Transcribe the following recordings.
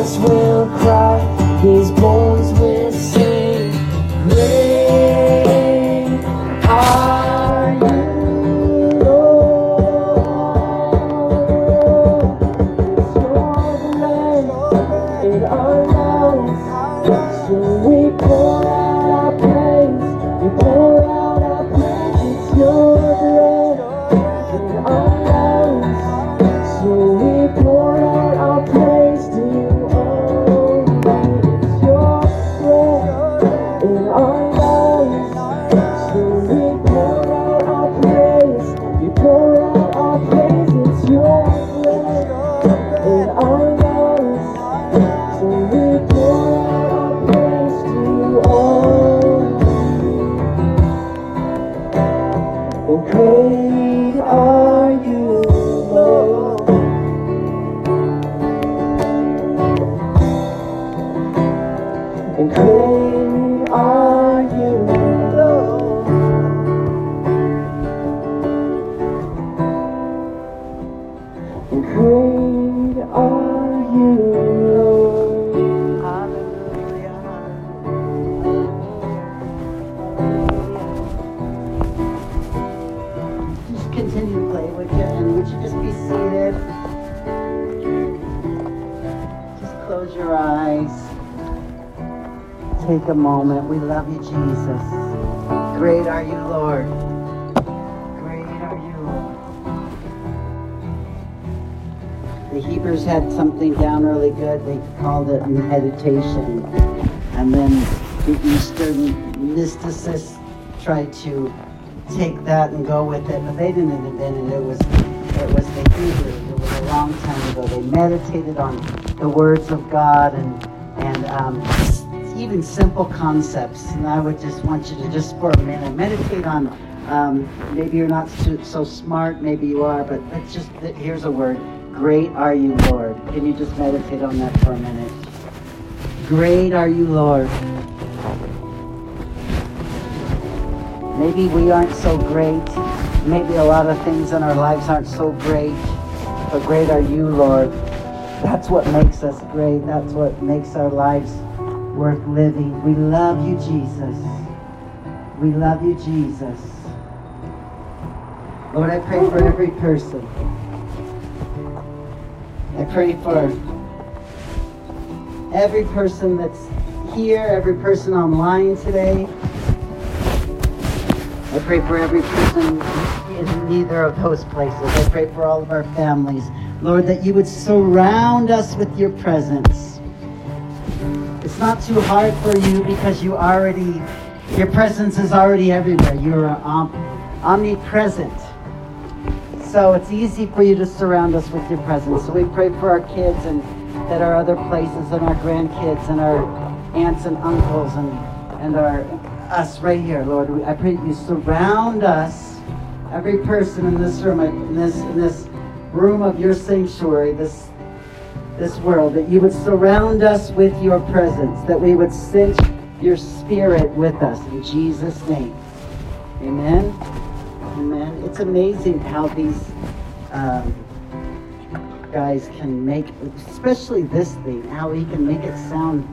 birds will cry, his bones will sing. Great are you, Lord, in our mouths. So we pour out our praise, we pour out our praise. It's your blood in our mouths. So we pour out our praise. Take a moment. We love you, Jesus. Great are you, Lord. Great are you. The Hebrews had something down really good. They called it meditation. And then the Eastern mysticists tried to take that and go with it, but they didn't invent it. It was the Hebrews. It was a long time ago. They meditated on the words of God and even simple concepts, and I would just want you to just for a minute meditate on. Maybe you're not so smart, maybe you are, but let's just, here's a word: great are you, Lord. Can you just meditate on that for a minute? Great are you, Lord. Maybe we aren't so great. Maybe a lot of things in our lives aren't so great, but great are you, Lord. That's what makes us great. That's what makes our lives worth living. We love you, Jesus. We love you, Jesus. Lord, I pray for every person. I pray for every person that's here, every person online today. I pray for every person in neither of those places. I pray for all of our families. Lord, that you would surround us with your presence. It's not too hard for you because your presence is already everywhere. You're omnipresent. So it's easy for you to surround us with your presence. So we pray for our kids and that our other places and our grandkids and our aunts and uncles and us right here, Lord. I pray that you surround us, every person in this room, in this room of your sanctuary, this world, that you would surround us with your presence, that we would sense your spirit with us, in Jesus' name. Amen. Amen. It's amazing how these guys can make, especially this thing, how he can make it sound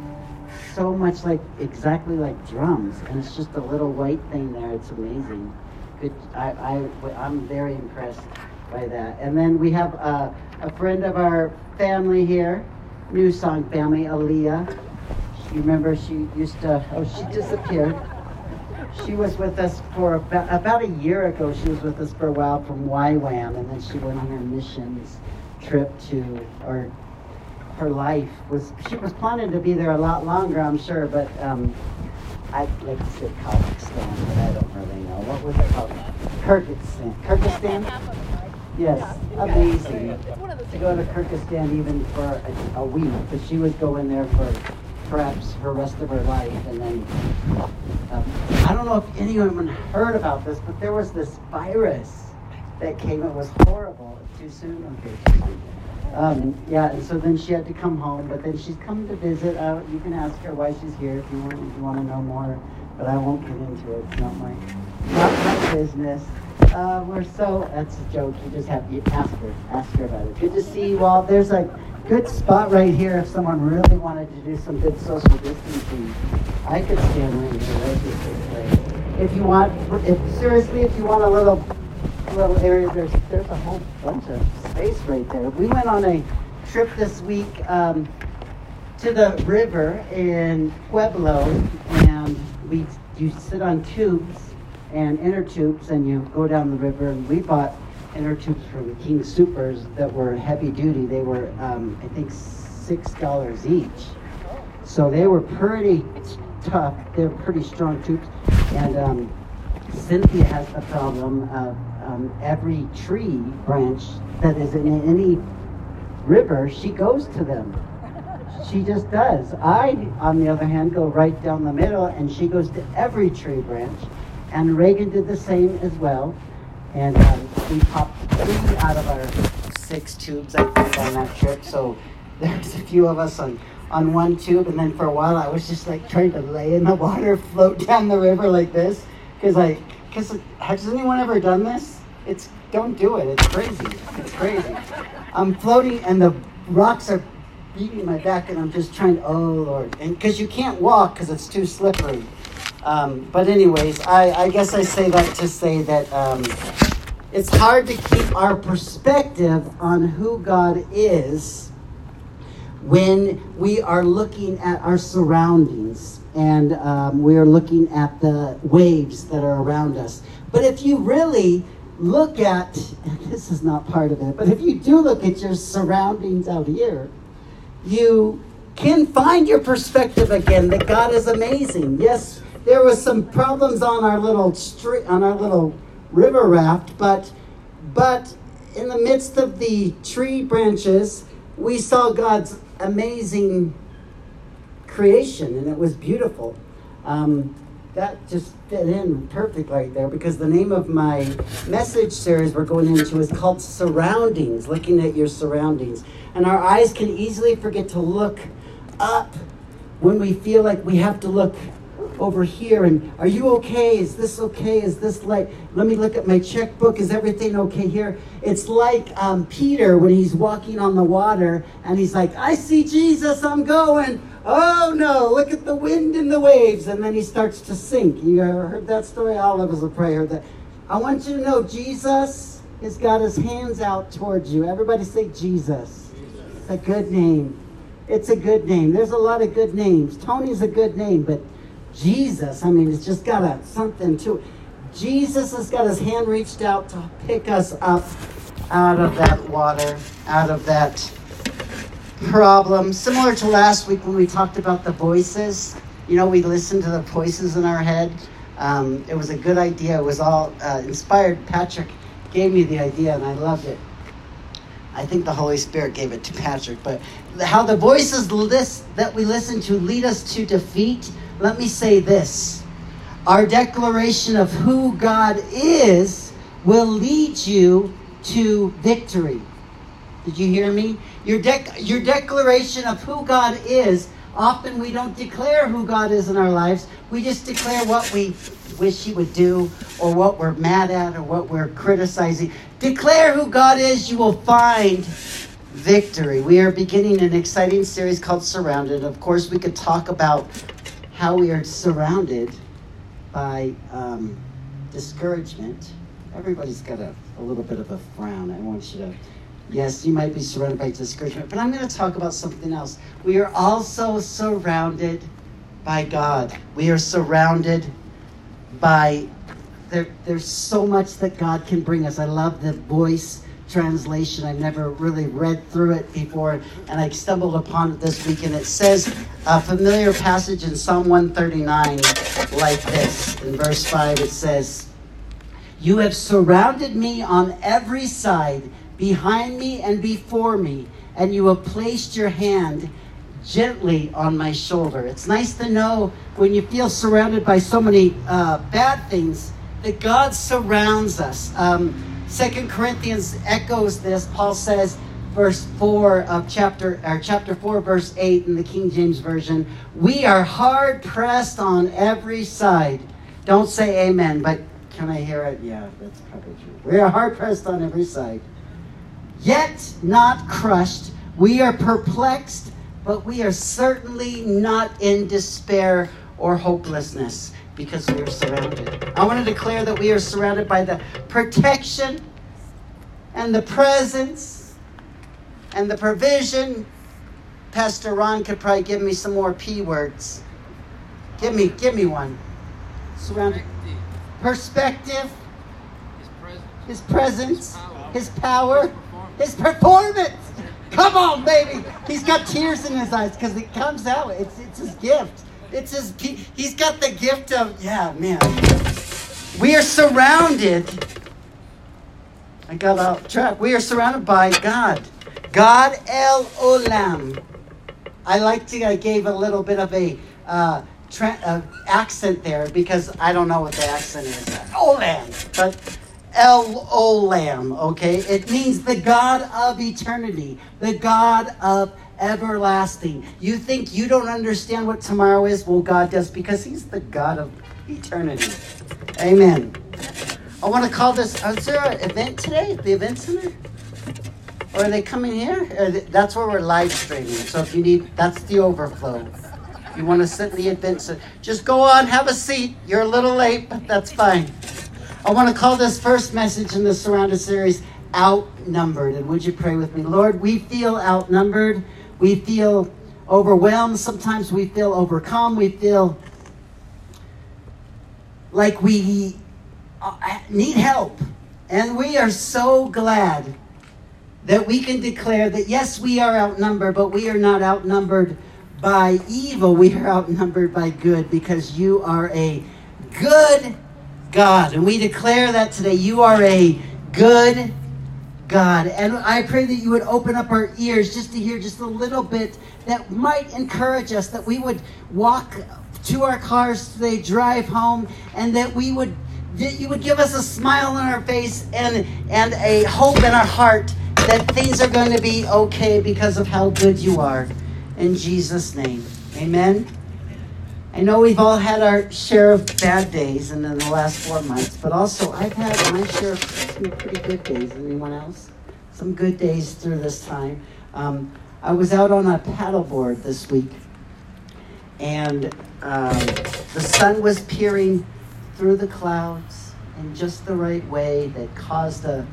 so much like, exactly like drums, and it's just a little white thing there. It's amazing. Good. I'm very impressed by that. And then we have a friend of our family here, New Song family, Aaliyah. You remember she used to, she disappeared. She was with us for about a year ago. She was with us for a while from YWAM, and then she went on her missions trip her life was, she was planning to be there a lot longer, I'm sure, but I'd like to say Kyrgyzstan, but I don't really know. What was it called? Kyrgyzstan? Yes, amazing. To go to Kyrgyzstan even for a week, but she was going there for perhaps her rest of her life. And then, I don't know if anyone heard about this, but there was this virus that came. It was horrible. Too soon? Okay, too soon. Yeah, and so then she had to come home, but then she's come to visit. You can ask her why she's here if you want to know more, but I won't get into it. It's not my business. That's a joke. You just have to ask her about it. Good to see you all. There's like good spot right here if someone really wanted to do some good social distancing. I could stand right here, right this way. If you want, if you want a little area, there's a whole bunch of space right there. We went on a trip this week to the river in Pueblo, and you sit on tubes and inner tubes, and you go down the river. And we bought inner tubes from King Soopers that were heavy duty. They were, I think, $6 each. So they were pretty tough. They're pretty strong tubes. And Cynthia has the problem of every tree branch that is in any river, she goes to them. She just does. I, on the other hand, go right down the middle, and she goes to every tree branch. And Reagan did the same as well. And we popped 3 out of our 6 tubes, I think, on that trip. So there's a few of us on one tube. And then for a while, I was just like trying to lay in the water, float down the river like this. Because has anyone ever done this? Don't do it. It's crazy. It's crazy. I'm floating, and the rocks are beating my back, and I'm just trying to, oh, Lord. And because you can't walk because it's too slippery. But anyways, I guess I say that to say that it's hard to keep our perspective on who God is when we are looking at our surroundings and we are looking at the waves that are around us. But if you really look at, and this is not part of it, but if you do look at your surroundings out here, you can find your perspective again that God is amazing. Yes, there was some problems on our little river raft, but in the midst of the tree branches, we saw God's amazing creation, and it was beautiful. That just fit in perfect right there, because the name of my message series we're going into is called Surroundings, looking at your surroundings. And our eyes can easily forget to look up when we feel like we have to look over here, and are you okay? Is this okay? Is this light? Let me look at my checkbook. Is everything okay here? It's like Peter when he's walking on the water and he's like, I see Jesus, I'm going. Oh no, look at the wind and the waves. And then he starts to sink. You ever heard that story? All of us have probably heard that. I want you to know Jesus has got his hands out towards you. Everybody say Jesus. It's a good name. It's a good name. There's a lot of good names. Tony's a good name, but Jesus, I mean, it's just got something to it. Jesus has got his hand reached out to pick us up out of that water, out of that problem. Similar to last week when we talked about the voices. You know, we listened to the voices in our head. It was a good idea. It was all inspired. Patrick gave me the idea, and I loved it. I think the Holy Spirit gave it to Patrick. But how the voices that we listen to lead us to defeat. Let me say this. Our declaration of who God is will lead you to victory. Did you hear me? Your declaration of who God is, often we don't declare who God is in our lives. We just declare what we wish he would do or what we're mad at or what we're criticizing. Declare who God is, you will find victory. We are beginning an exciting series called Surrounded. Of course, we could talk about how we are surrounded by discouragement. Everybody's got a little bit of a frown. I want you to, yes, you might be surrounded by discouragement, but I'm going to talk about something else. We are also surrounded by God. We are surrounded by, there's so much that God can bring us. I love the voice translation. I never really read through it before, and I stumbled upon it this week, and it says a familiar passage in Psalm 139 like this. In verse 5 it says, "You have surrounded me on every side, behind me and before me, and you have placed your hand gently on my shoulder." It's nice to know when you feel surrounded by so many bad things that God surrounds us. 2 Corinthians echoes this. Paul says, verse 4 of chapter 4, verse 8 in the King James Version, "We are hard pressed on every side." Don't say amen, but can I hear it? Yeah, that's probably true. "We are hard pressed on every side, yet not crushed. We are perplexed, but we are certainly not in despair or hopelessness, because we are surrounded. I want to declare that we are surrounded by the protection and the presence and the provision. Pastor Ron could probably give me some more P words. Give me one. Surrounded. Perspective. His presence. His power. His performance. Come on, baby. He's got tears in his eyes because it comes out. It's his gift. It's his. He's got the gift of, yeah, man. We are surrounded. I got off track. We are surrounded by God. God El Olam. I gave a little bit of a accent there because I don't know what the accent is. Olam. But El Olam, okay? It means the God of eternity, the God of everlasting. You think you don't understand what tomorrow is? Well, God does, because he's the God of eternity. Amen. I want to call this, is there an event today at the event center? Or are they coming here? That's where we're live streaming. So if you need, that's the overflow. If you want to sit in the event center, just go on, have a seat. You're a little late, but that's fine. I want to call this first message in the Surrounded series, Outnumbered. And would you pray with me? Lord, we feel outnumbered. We feel overwhelmed. Sometimes we feel overcome. We feel like we need help. And we are so glad that we can declare that, yes, we are outnumbered, but we are not outnumbered by evil. We are outnumbered by good, because you are a good God. And we declare that today. You are a good God. And I pray that you would open up our ears just to hear just a little bit that might encourage us, that we would walk to our cars today, drive home, and that you would give us a smile on our face and a hope in our heart that things are going to be okay because of how good you are. In Jesus' name, amen. I know we've all had our share of bad days in the last 4 months, but also I've had my share of some pretty good days. Anyone else? Some good days through this time. I was out on a paddleboard this week, and the sun was peering through the clouds in just the right way that caused a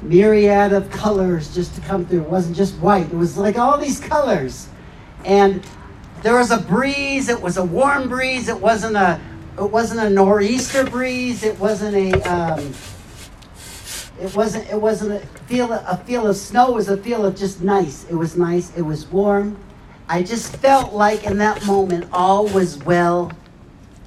myriad of colors just to come through. It wasn't just white. It was like all these colors. And there was a breeze. It was a warm breeze. It wasn't a nor'easter breeze. It wasn't a feel of snow. It was a feel of just nice. It was nice. It was warm. I just felt like in that moment all was well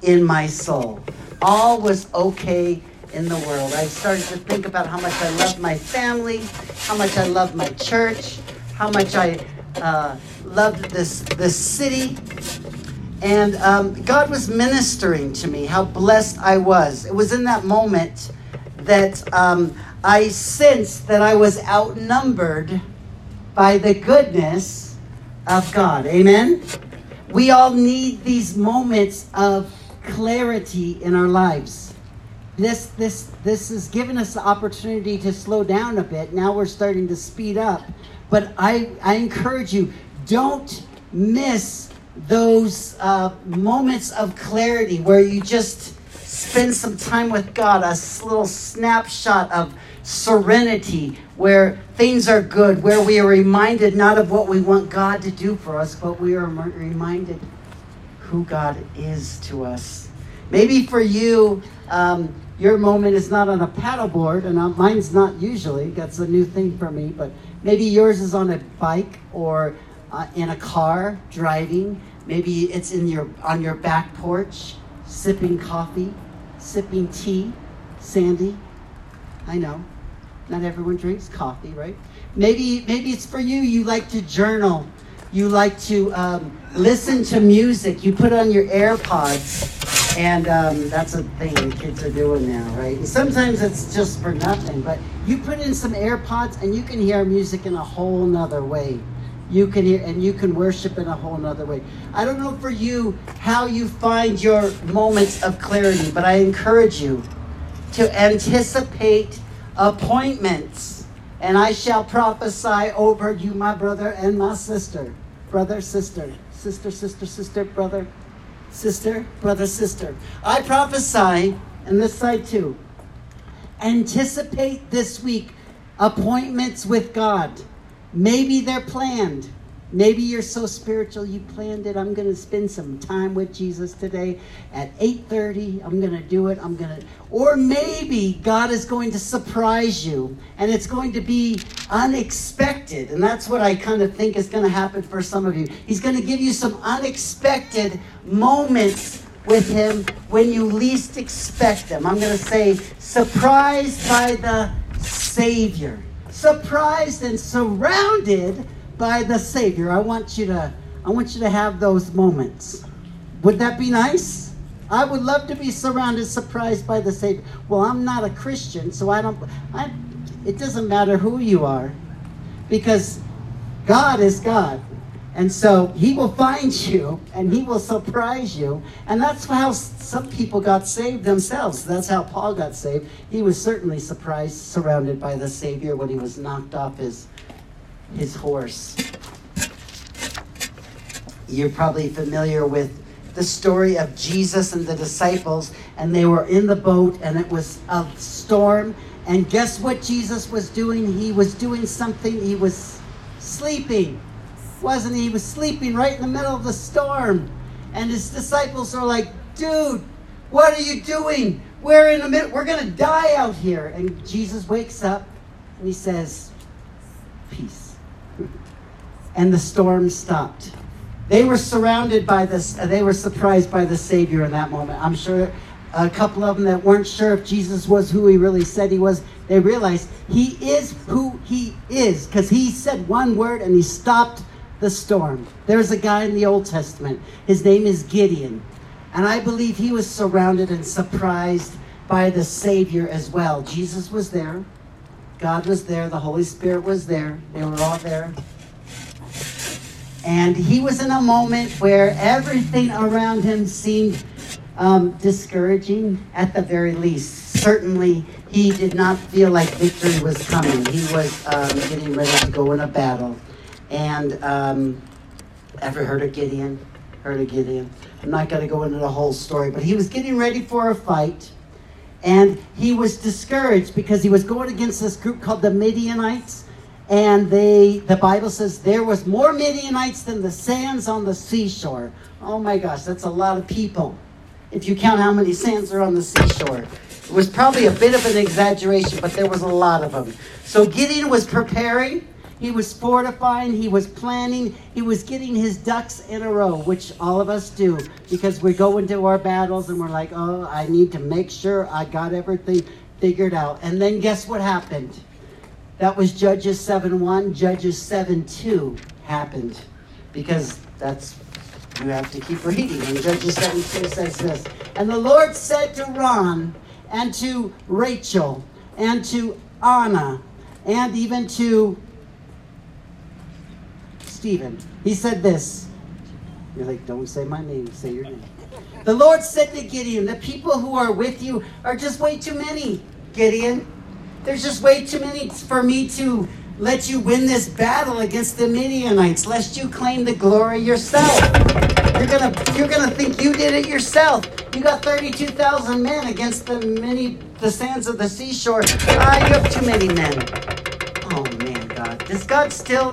in my soul. All was okay in the world. I started to think about how much I love my family, how much I love my church, how much I loved this city. And God was ministering to me, how blessed I was. It was in that moment that I sensed that I was outnumbered by the goodness of God. Amen? We all need these moments of clarity in our lives. This has given us the opportunity to slow down a bit. Now we're starting to speed up. But I encourage you, don't miss those moments of clarity where you just spend some time with God, a little snapshot of serenity where things are good, where we are reminded not of what we want God to do for us, but we are reminded who God is to us. Maybe for you, your moment is not on a paddleboard, and mine's not usually. That's a new thing for me, but maybe yours is on a bike or in a car driving. Maybe it's on your back porch, sipping coffee, sipping tea. Sandy, I know, not everyone drinks coffee, right? Maybe it's for you. You like to journal. You like to listen to music. You put on your AirPods. And that's a thing the kids are doing now, right? And sometimes it's just for nothing, but you put in some AirPods and you can hear music in a whole nother way. You can hear, and you can worship in a whole nother way. I don't know for you how you find your moments of clarity, but I encourage you to anticipate appointments. And I shall prophesy over you, my brother and my sister. Brother, sister. Sister, sister, sister, brother. Sister, brother, sister. I prophesy, and this side too. Anticipate this week appointments with God. Maybe they're planned. Maybe you're so spiritual you planned it. I'm going to spend some time with Jesus today at 8:30. I'm going to do it. Or maybe God is going to surprise you and it's going to be unexpected. And that's what I kind of think is going to happen for some of you. He's going to give you some unexpected moments with him when you least expect them. I'm going to say surprised by the Savior. Surprised and surrounded by the Savior. I want you to have those moments. Would that be nice? I would love to be surrounded, surprised by the Savior. Well, I'm not a Christian, so it doesn't matter who you are, because God is God. And so he will find you and he will surprise you. And that's how some people got saved themselves. That's how Paul got saved. He was certainly surprised, surrounded by the Savior when he was knocked off his horse. You're probably familiar with the story of Jesus and the disciples, and they were in the boat and it was a storm. And guess what Jesus was doing? He was doing something. He was sleeping. Wasn't he? He was sleeping right in the middle of the storm. And his disciples are like, dude, what are you doing? We're going to die out here. And Jesus wakes up and he says, peace. And the storm stopped. They were surrounded by this. They were surprised by the Savior in that moment. I'm sure a couple of them that weren't sure if Jesus was who he really said he was, they realized he is who he is, because he said one word and he stopped the storm. There's a guy in the Old Testament. His name is Gideon. And I believe he was surrounded and surprised by the Savior as well. Jesus was there. God was there. The Holy Spirit was there. They were all there. And he was in a moment where everything around him seemed discouraging at the very least. Certainly, he did not feel like victory was coming. He was getting ready to go in a battle. And ever heard of Gideon? I'm not going to go into the whole story, but he was getting ready for a fight. And he was discouraged because he was going against this group called the Midianites. And the Bible says there was more Midianites than the sands on the seashore. Oh my gosh, that's a lot of people. If you count how many sands are on the seashore. It was probably a bit of an exaggeration, but there was a lot of them. So Gideon was preparing. He was fortifying, he was planning, he was getting his ducks in a row, which all of us do, because we go into our battles and we're like, oh, I need to make sure I got everything figured out. And then guess what happened? That was Judges 7:1, Judges 7:2 happened, because that's, you have to keep reading. And Judges 7:2 says this, and the Lord said to Ron and to Rachel and to Anna and even to Stephen. He said this. You're like, don't say my name, say your name. The Lord said to Gideon, the people who are with you are just way too many, Gideon. There's just way too many for me to let you win this battle against the Midianites, lest you claim the glory yourself. You're gonna think you did it yourself. You got 32,000 men against the sands of the seashore. You have too many men. Oh man, God. Does God still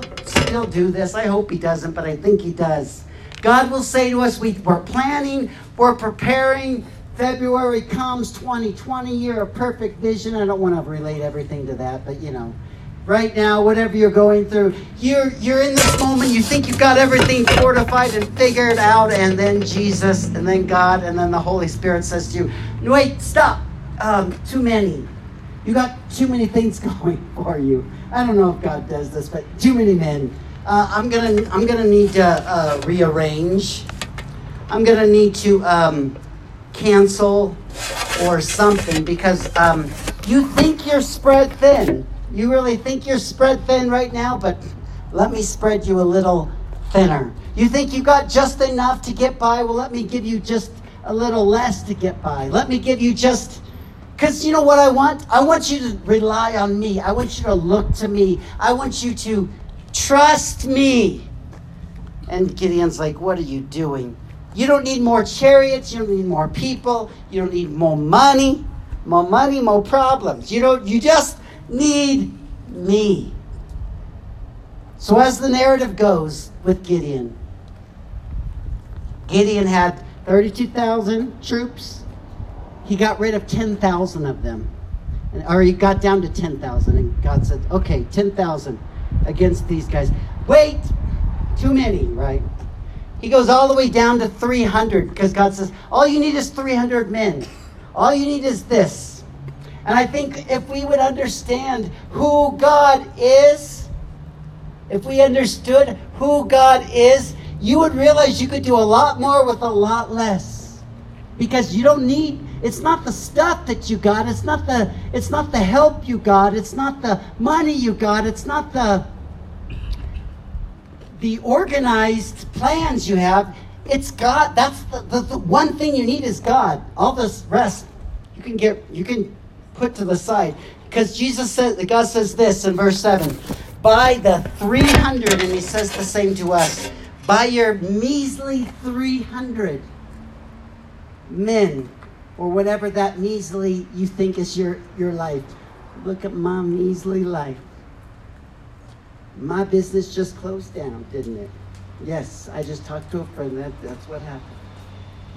do this? I hope he doesn't, but I think he does. God will say to us, we're planning, we're preparing. February comes, 2020, year of perfect vision. I don't want to relate everything to that, but you know, right now, whatever you're going through, you're in this moment, you think you've got everything fortified and figured out, and then Jesus, and then God, and then the Holy Spirit says to you, wait, stop, too many. You got too many things going for you. I don't know if God does this, but too many men. I'm gonna need to rearrange. I'm gonna need to cancel or something, because you think you're spread thin. You really think you're spread thin right now, but let me spread you a little thinner. You think you got just enough to get by? Well, let me give you just a little less to get by. Let me give you just Because you know what I want? I want you to rely on me. I want you to look to me. I want you to trust me. And Gideon's like, what are you doing? You don't need more chariots. You don't need more people. You don't need more money. More money, more problems. You just need me. So as the narrative goes with Gideon, Gideon had 32,000 troops. He got rid of 10,000 of them. Or he got down to 10,000. And God said, okay, 10,000 against these guys. Wait, too many, right? He goes all the way down to 300 because God says, all you need is 300 men. All you need is this. And I think if we would understand who God is, if we understood who God is, you would realize you could do a lot more with a lot less. Because you don't need, it's not the stuff that you got, it's not the help you got, it's not the money you got, it's not the organized plans you have. It's God. That's the one thing you need is God. All this rest you can put to the side. Because Jesus said, God says this in verse 7. By the 300, and he says the same to us. By your measly 300 men, or whatever that measly you think is your life. Look at my measly life. My business just closed down, didn't it? Yes, I just talked to a friend. That's what happened.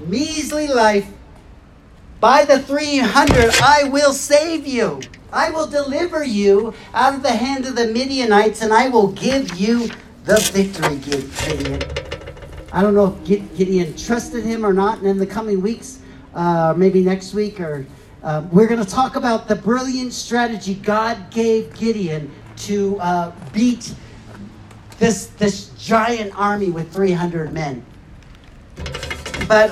Measly life. By the 300, I will save you. I will deliver you out of the hand of the Midianites, and I will give you the victory, Gideon. I don't know if Gideon trusted him or not, and in the coming weeks, maybe next week, or we're going to talk about the brilliant strategy God gave Gideon to beat this giant army with 300 men. But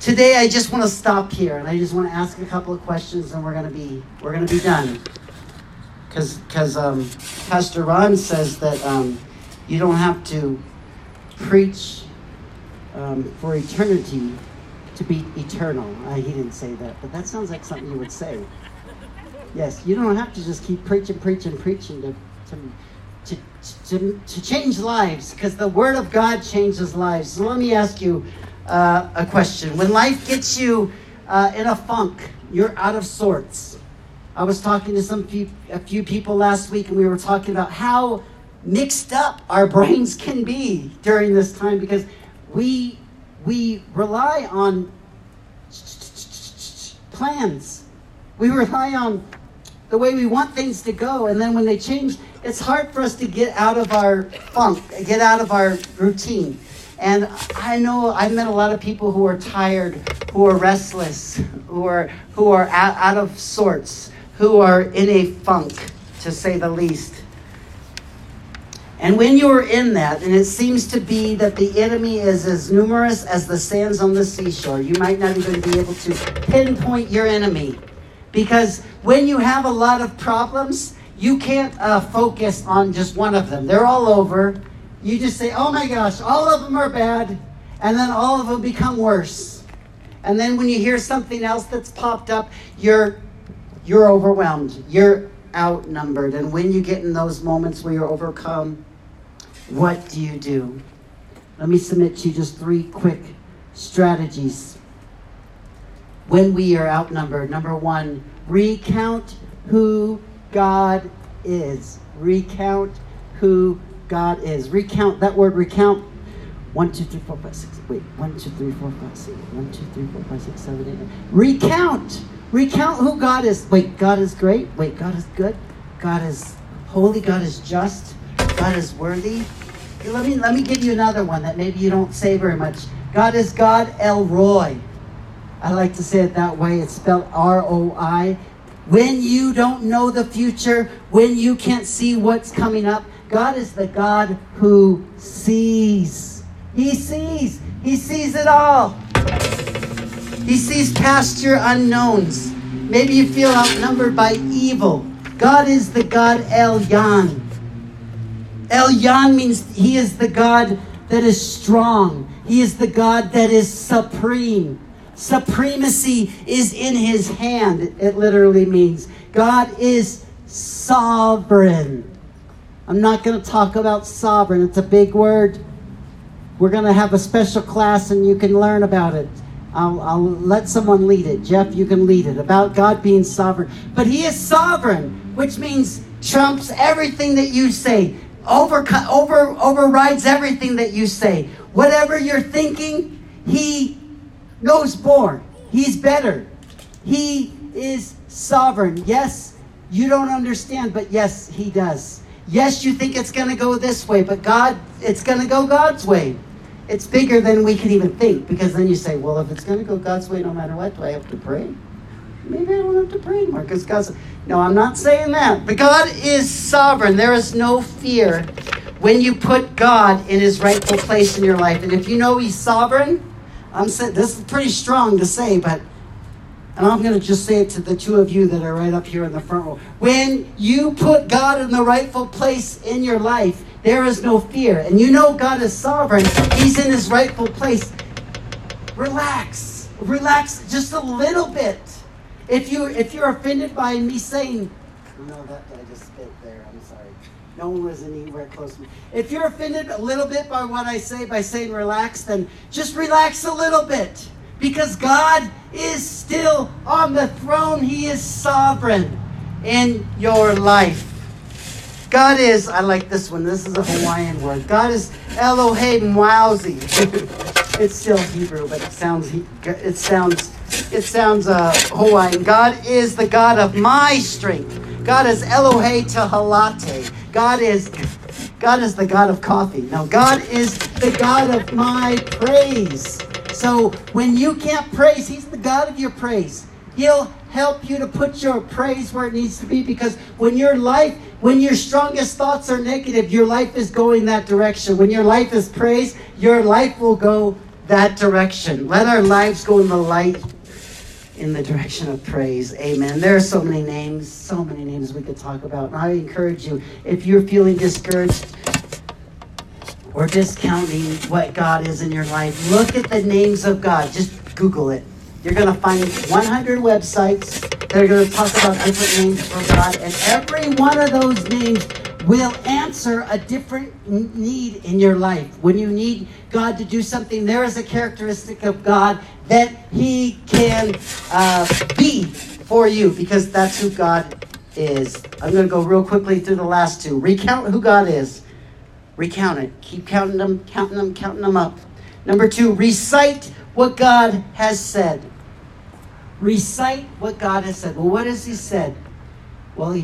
today I just want to stop here, and I just want to ask a couple of questions, and we're gonna be done. Because Pastor Ron says that you don't have to preach for eternity to be eternal. He didn't say that, but that sounds like something you would say. Yes, you don't have to just keep preaching to change lives, because the Word of God changes lives. So let me ask you a question. When life gets you in a funk, you're out of sorts. I was talking to a few people last week, and we were talking about how mixed up our brains can be during this time, because we rely on plans. We rely on the way we want things to go, and then when they change, it's hard for us to get out of our funk, get out of our routine. And I know I've met a lot of people who are tired, who are restless, who are out of sorts, who are in a funk, to say the least. And when you're in that, and it seems to be that the enemy is as numerous as the sands on the seashore, you might not even be able to pinpoint your enemy. Because when you have a lot of problems, you can't focus on just one of them. They're all over. You just say, oh my gosh, all of them are bad. And then all of them become worse. And then when you hear something else that's popped up, you're overwhelmed. You're outnumbered. And when you get in those moments where you're overcome, what do you do? Let me submit to you just three quick strategies. When we are outnumbered, number one, recount who God is. Recount who God is. Recount, that word recount, 1, 2, 3, 4, 5, 6, wait, 1, 2, 3, 4, 5, 6, 1, 2, 3, 4, 5, 6, 7, 8, 9. Recount. Recount who God is. Wait, God is great. Wait, God is good. God is holy. God is just. God is worthy. Let me give you another one that maybe you don't say very much. God is God, El Roy. I like to say it that way. It's spelled R-O-I. When you don't know the future, when you can't see what's coming up, God is the God who sees. He sees. He sees it all. He sees past your unknowns. Maybe you feel outnumbered by evil. God is the God El Yan. El Yan means he is the God that is strong. He is the God that is supreme. Supremacy is in his hand, it literally means. God is sovereign. I'm not going to talk about sovereign. It's a big word. We're going to have a special class and you can learn about it. I'll let someone lead it. Jeff, you can lead it. About God being sovereign. But he is sovereign, which means trumps everything that you say. Overrides everything that you say. Whatever you're thinking, he knows more. He's better. He is sovereign. Yes, you don't understand, but yes, he does. Yes, you think it's going to go this way, but God, it's going to go God's way. It's bigger than we can even think, because then you say, well, if it's going to go God's way, no matter what, do I have to pray? Maybe I don't have to pray anymore because God's... No, I'm not saying that. But God is sovereign. There is no fear when you put God in his rightful place in your life. And if you know he's sovereign, this is pretty strong to say, but... And I'm going to just say it to the two of you that are right up here in the front row. When you put God in the rightful place in your life, there is no fear. And you know God is sovereign. He's in his rightful place. Relax. Relax just a little bit. If you're offended by me saying, no, that I just spit there, I'm sorry. No one was anywhere close to me. If you're offended a little bit by what I say, by saying relax, then just relax a little bit. Because God is still on the throne. He is sovereign in your life. God is, I like this one. This is a Hawaiian word. God is Elohai mwowsy. It's still Hebrew, but it sounds Hawaiian. God is the God of my strength. God is Elohai tehalate. God is the God of coffee. Now, God is the God of my praise. So when you can't praise, he's the God of your praise. He'll help you to put your praise where it needs to be, because when your strongest thoughts are negative, your life is going that direction. When your life is praise, your life will go that direction. Let our lives go in the direction of praise. Amen. There are so many names we could talk about. And I encourage you, if you're feeling discouraged, or discounting what God is in your life, look at the names of God. Just Google it. You're going to find 100 websites that are going to talk about different names for God. And every one of those names will answer a different need in your life. When you need God to do something, there is a characteristic of God that he can be for you. Because that's who God is. I'm going to go real quickly through the last two. Recount who God is. Recount it. Keep counting them up. Number two, recite what God has said. Recite what God has said. Well, what has he said? Well,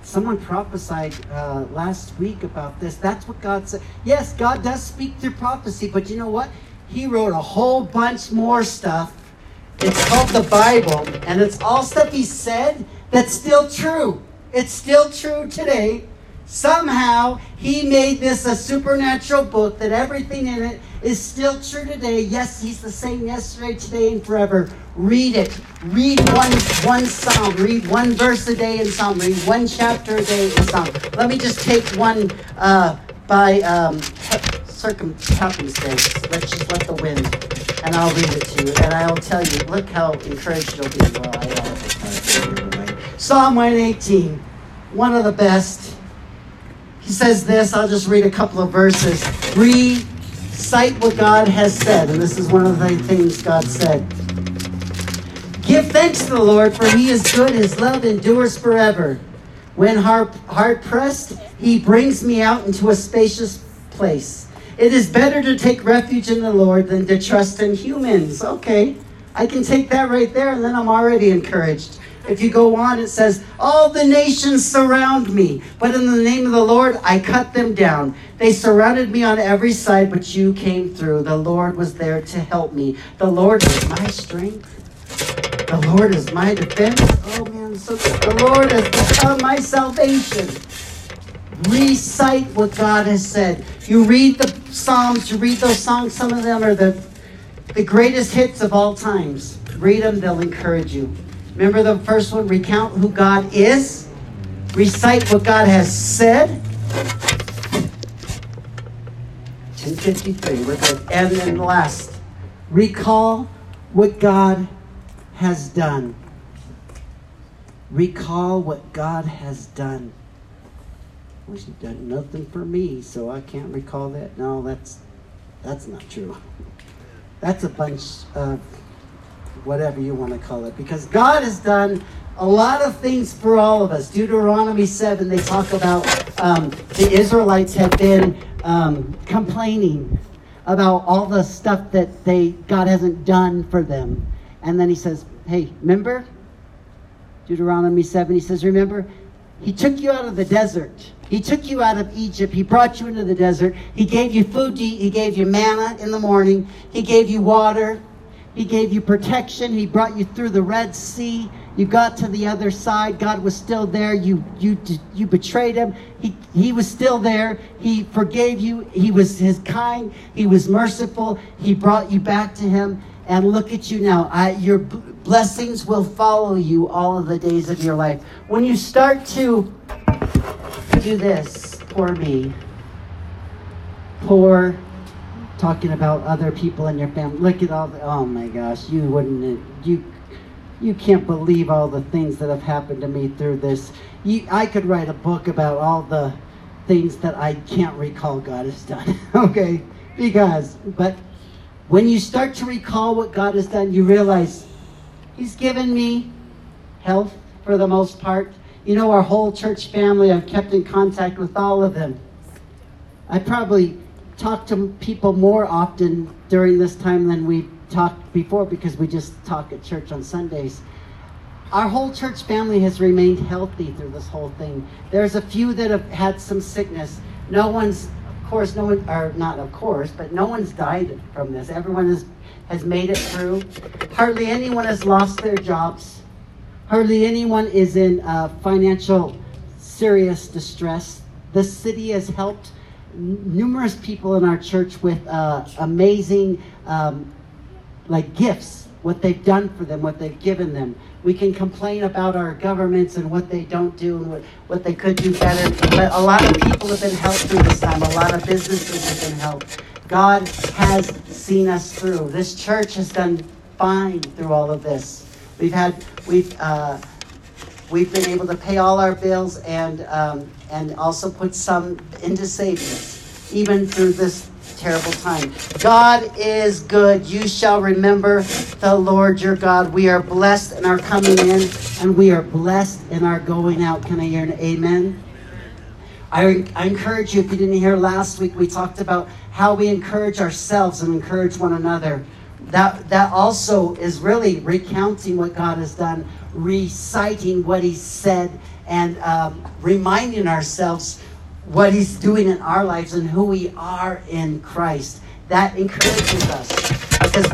someone prophesied last week about this. That's what God said. Yes, God does speak through prophecy, but you know what? He wrote a whole bunch more stuff. It's called the Bible, and it's all stuff he said that's still true. It's still true today. Somehow, he made this a supernatural book that everything in it is still true today. Yes, he's the same yesterday, today, and forever. Read it. Read one psalm. Read one verse a day in Psalm. Read one chapter a day in Psalm. Let me just take one by circumstance. Let's just let the wind, and I'll read it to you. And I'll tell you, look how encouraged you'll be. Well, Psalm 118, one of the best. He says this, I'll just read a couple of verses. Recite what God has said. And this is one of the things God said. Give thanks to the Lord, for he is good. His love endures forever. When hard pressed, he brings me out into a spacious place. It is better to take refuge in the Lord than to trust in humans. Okay, I can take that right there, and then I'm already encouraged. If you go on, it says, all the nations surround me, but in the name of the Lord, I cut them down. They surrounded me on every side, but you came through. The Lord was there to help me. The Lord is my strength. The Lord is my defense. Oh, man, so good. The Lord has become my salvation. Recite what God has said. You read the Psalms, you read those songs. Some of them are the greatest hits of all times. Read them, they'll encourage you. Remember the first one, recount who God is, recite what God has said. 1053, and then last, recall what God has done. Recall what God has done. Well, she's done nothing for me, so I can't recall that. No, that's not true. That's a bunch of whatever you want to call it, because God has done a lot of things for all of us. Deuteronomy 7, they talk about the Israelites have been complaining about all the stuff that God hasn't done for them. And then he says, hey, remember? Deuteronomy 7, he says, remember? He took you out of the desert. He took you out of Egypt. He brought you into the desert. He gave you food to eat. He gave you manna in the morning. He gave you water. He gave you protection. He brought you through the Red Sea. You got to the other side. God was still there. You betrayed him. He was still there. He forgave you. He was his kind. He was merciful. He brought you back to him. And look at you now. Your blessings will follow you all of the days of your life. When you start to do this, poor me, poor, talking about other people in your family. Look at all the, oh my gosh, you wouldn't, you can't believe all the things that have happened to me through this. I could write a book about all the things that I can't recall God has done. Okay? But when you start to recall what God has done, you realize he's given me health for the most part. You know, our whole church family, I've kept in contact with all of them. I probably talk to people more often during this time than we talked before, because we just talk at church on Sundays. Our whole church family has remained healthy through this whole thing. There's a few that have had some sickness. No one's died from this. Everyone has made it through. Hardly anyone has lost their jobs. Hardly anyone is in financial serious distress. The city has helped numerous people in our church with amazing gifts, what they've done for them, what they've given them. We can complain about our governments and what they don't do and what they could do better, but a lot of people have been helped through this time. A lot of businesses have been helped. God has seen us through. This church has done fine through all of this. We've been able to pay all our bills and also put some into savings, even through this terrible time. God is good. You shall remember the Lord your God. We are blessed in our coming in, and we are blessed in our going out. Can I hear an amen? I encourage you, if you didn't hear last week, we talked about how we encourage ourselves and encourage one another. That also is really recounting what God has done, reciting what he said, and reminding ourselves what he's doing in our lives and who we are in Christ. That encourages us, because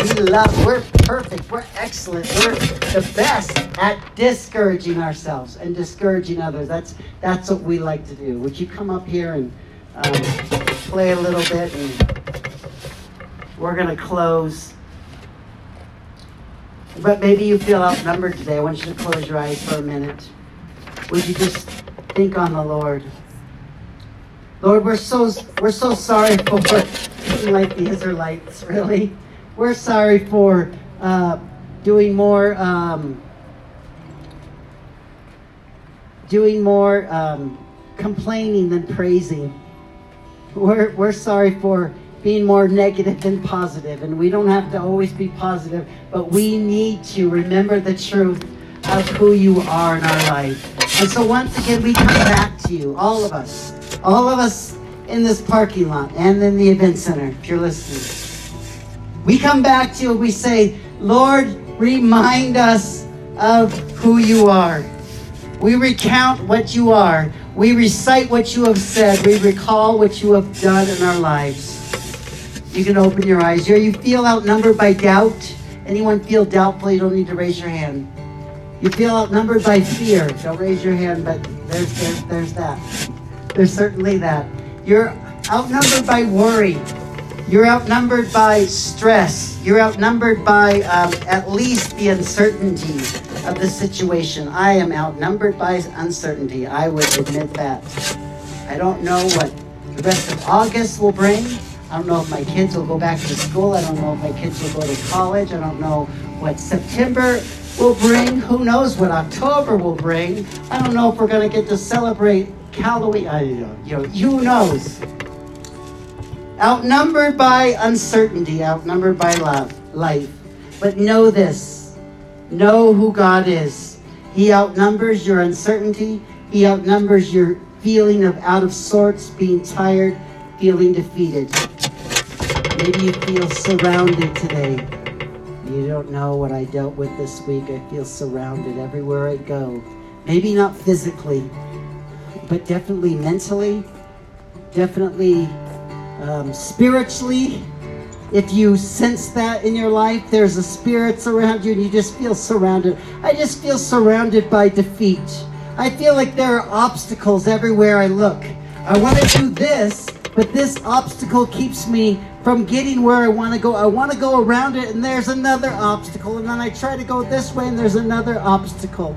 we're perfect, we're excellent, we're the best at discouraging ourselves and discouraging others. That's what we like to do. Would you come up here and play a little bit, and we're going to close. But maybe you feel outnumbered today. I want you to close your eyes for a minute. Would you just think on the Lord? Lord, we're so sorry for being like the Israelites, really. We're sorry for doing more complaining than praising. We're sorry for being more negative than positive, and we don't have to always be positive, but we need to remember the truth of who you are in our life. And so once again, we come back to you, all of us in this parking lot and in the event center, if you're listening. We come back to you and we say, Lord, remind us of who you are. We recount what you are. We recite what you have said. We recall what you have done in our lives. You can open your eyes. You feel outnumbered by doubt. Anyone feel doubtful? You don't need to raise your hand. You feel outnumbered by fear. Don't raise your hand, but there's that. There's certainly that. You're outnumbered by worry. You're outnumbered by stress. You're outnumbered by at least the uncertainty of the situation. I am outnumbered by uncertainty. I would admit that. I don't know what the rest of August will bring. I don't know if my kids will go back to school. I don't know if my kids will go to college. I don't know what September will bring. Who knows what October will bring. I don't know if we're going to get to celebrate Halloween. Who knows? Outnumbered by uncertainty, outnumbered by life. But know this. Know who God is. He outnumbers your uncertainty. He outnumbers your feeling of out of sorts, being tired, feeling defeated. Maybe you feel surrounded today. You don't know what I dealt with this week. I feel surrounded everywhere I go. Maybe not physically, but definitely mentally, definitely spiritually. If you sense that in your life, there's a spirit around you and you just feel surrounded. I just feel surrounded by defeat. I feel like there are obstacles everywhere I look. I want to do this, but this obstacle keeps me from getting where I want to go. I want to go around it and there's another obstacle. And then I try to go this way and there's another obstacle.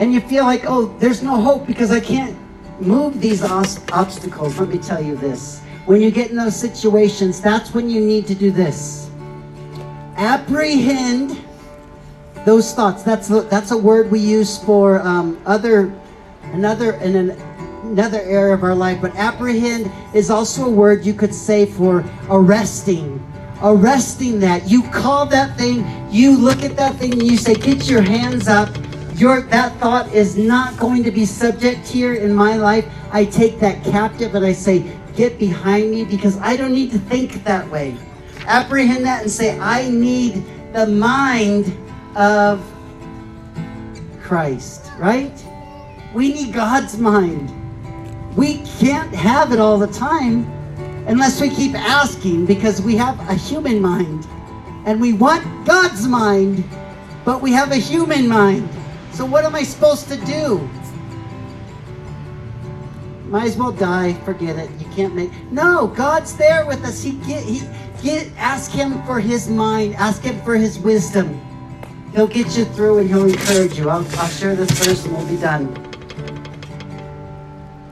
And you feel like, oh, there's no hope because I can't move these obstacles. Let me tell you this. When you get in those situations, that's when you need to do this. Apprehend those thoughts. That's a word we use for another area of our life. But apprehend is also a word you could say for arresting. Arresting that. You call that thing. You look at that thing and you say, get your hands up. That thought is not going to be subject here in my life. I take that captive and I say, get behind me because I don't need to think that way. Apprehend that and say, I need the mind of Christ, right? We need God's mind. We can't have it all the time unless we keep asking because we have a human mind and we want God's mind, but we have a human mind. So what am I supposed to do? Might as well die. Forget it. You can't make... No, God's there with us. Ask Him for His mind. Ask Him for His wisdom. He'll get you through and He'll encourage you. I'll share this verse and we'll be done.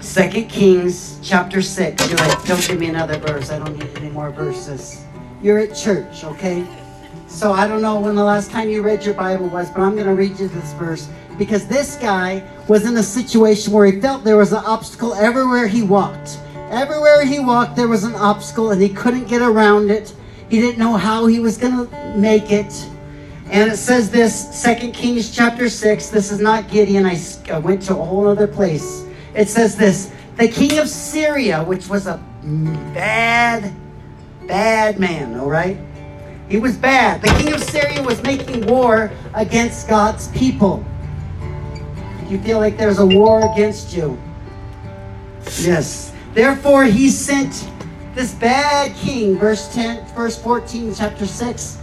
2 Kings chapter 6. You're like, don't give me another verse. I don't need any more verses. You're at church, okay? So I don't know when the last time you read your Bible was, but I'm going to read you this verse because this guy was in a situation where he felt there was an obstacle everywhere he walked. Everywhere he walked, there was an obstacle and he couldn't get around it. He didn't know how he was going to make it. And it says this, 2 Kings chapter 6. This is not Gideon. I went to a whole other place. It says this, the king of Syria, which was a bad, bad man, all right? He was bad. The king of Syria was making war against God's people. You feel like there's a war against you. Yes. Therefore, he sent this bad king, verse 10, verse 14, chapter 6.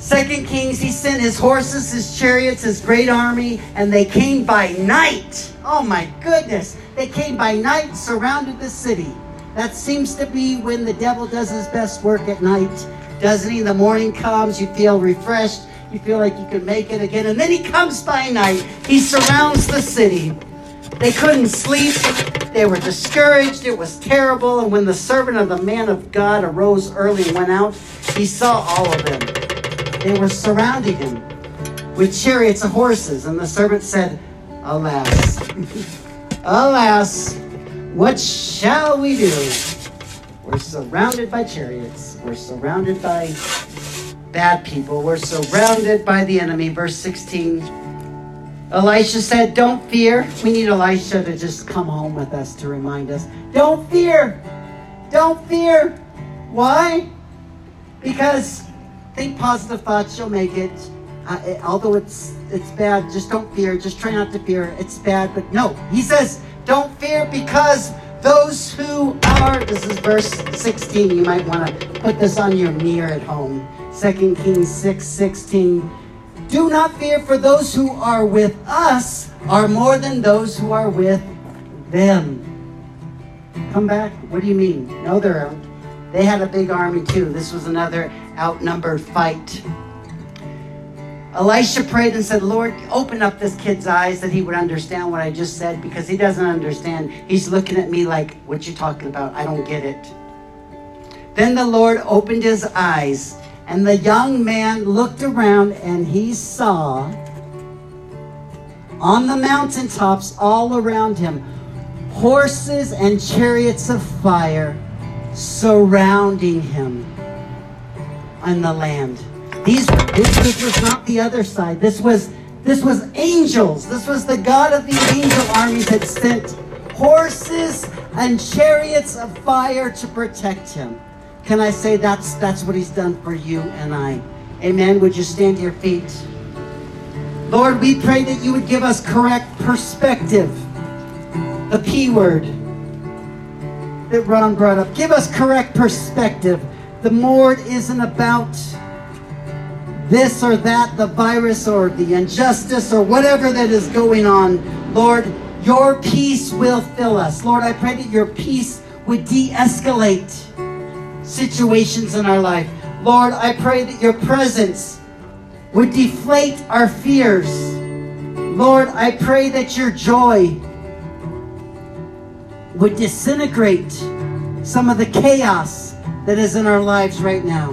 2 Kings, he sent his horses, his chariots, his great army, and they came by night. Oh my goodness. They came by night, surrounded the city. That seems to be when the devil does his best work at night. Doesn't he? The morning comes, you feel refreshed, you feel like you can make it again, and then he comes by night. He surrounds the city. They couldn't sleep. They were discouraged. It was terrible. And when the servant of the man of God arose early and went out, he saw all of them. They were surrounding him with chariots and horses. And the servant said, alas, alas, what shall we do? We're surrounded by chariots. We're surrounded by bad people. We're surrounded by the enemy. Verse 16, Elisha said, don't fear. We need Elisha to just come home with us to remind us. Don't fear. Don't fear. Why? Because think positive thoughts. You'll make it. Although it's bad, just don't fear. Just try not to fear. It's bad. But no, he says, don't fear because those who are, this is verse 16, you might want to put this on your mirror at home. 2 Kings 6:16. Do not fear, for those who are with us are more than those who are with them. Come back. What do you mean? No, they're out. They had a big army too. This was another outnumbered fight. Elisha prayed and said, Lord, open up this kid's eyes that he would understand what I just said, because he doesn't understand. He's looking at me like, what you talking about? I don't get it. Then the Lord opened his eyes, and the young man looked around, and he saw on the mountaintops all around him horses and chariots of fire surrounding him on the land. This was not the other side. This was angels. This was the God of the angel armies that sent horses and chariots of fire to protect him. Can I say that's what he's done for you and I? Amen. Would you stand to your feet? Lord, we pray that you would give us correct perspective. The P word that Ron brought up. Give us correct perspective. The Lord isn't about this or that, the virus or the injustice or whatever that is going on. Lord, your peace will fill us. Lord, I pray that your peace would de-escalate situations in our life. Lord, I pray that your presence would deflate our fears. Lord, I pray that your joy would disintegrate some of the chaos that is in our lives right now.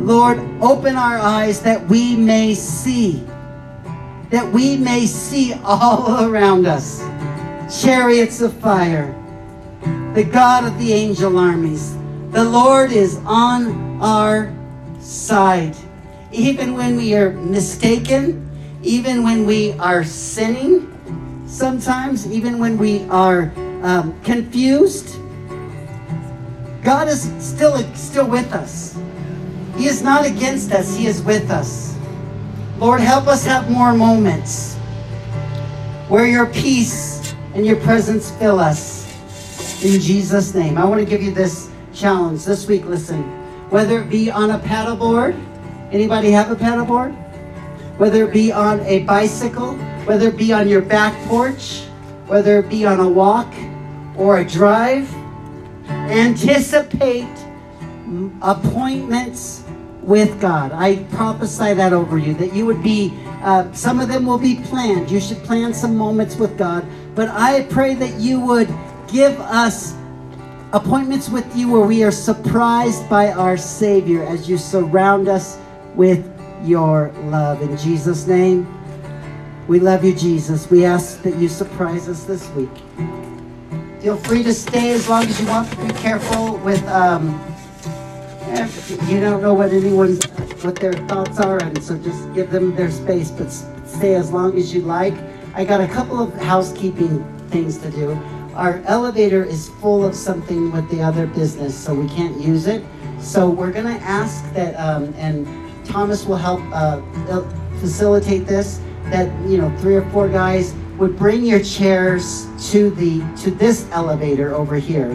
Lord, open our eyes that we may see. That we may see all around us. Chariots of fire. The God of the angel armies. The Lord is on our side. Even when we are mistaken, even when we are sinning, sometimes even when we are confused, God is still with us. He is not against us. He is with us. Lord, help us have more moments where your peace and your presence fill us. In Jesus' name. I want to give you this challenge this week. Listen, whether it be on a paddleboard, anybody have a paddleboard? Whether it be on a bicycle, whether it be on your back porch, whether it be on a walk or a drive, anticipate appointments with God. I prophesy that over you, that you would be, some of them will be planned. You should plan some moments with God, but I pray that you would give us appointments with you where we are surprised by our Savior as you surround us with your love. In Jesus' name, we love you, Jesus. We ask that you surprise us this week. Feel free to stay as long as you want, but be careful with, you don't know what anyone's, what their thoughts are, and so just give them their space, but stay as long as you like. I got a couple of housekeeping things to do. Our elevator is full of something with the other business, so we can't use it. So we're going to ask that, and Thomas will help facilitate this, that, you know, 3 or 4 guys would bring your chairs to this elevator over here.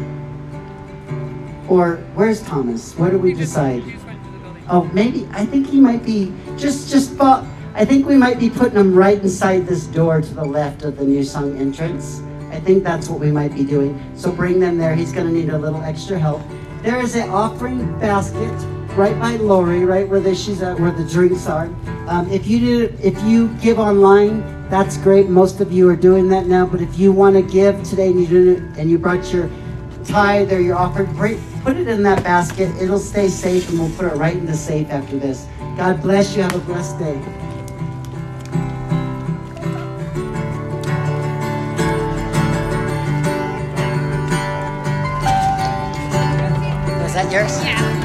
Or where's Thomas? What do we decide? Oh, maybe I think he might be just thought. I think we might be putting him right inside this door to the left of the New Song entrance. I think that's what we might be doing. So bring them there. He's going to need a little extra help. There is an offering basket right by Lori, right where she's at, where the drinks are. If you give online, that's great. Most of you are doing that now. But if you want to give today and you didn't, and you brought your tithe or your offering, put it in that basket. It'll stay safe, and we'll put it right in the safe after this. God bless you. Have a blessed day. Yours? Yeah.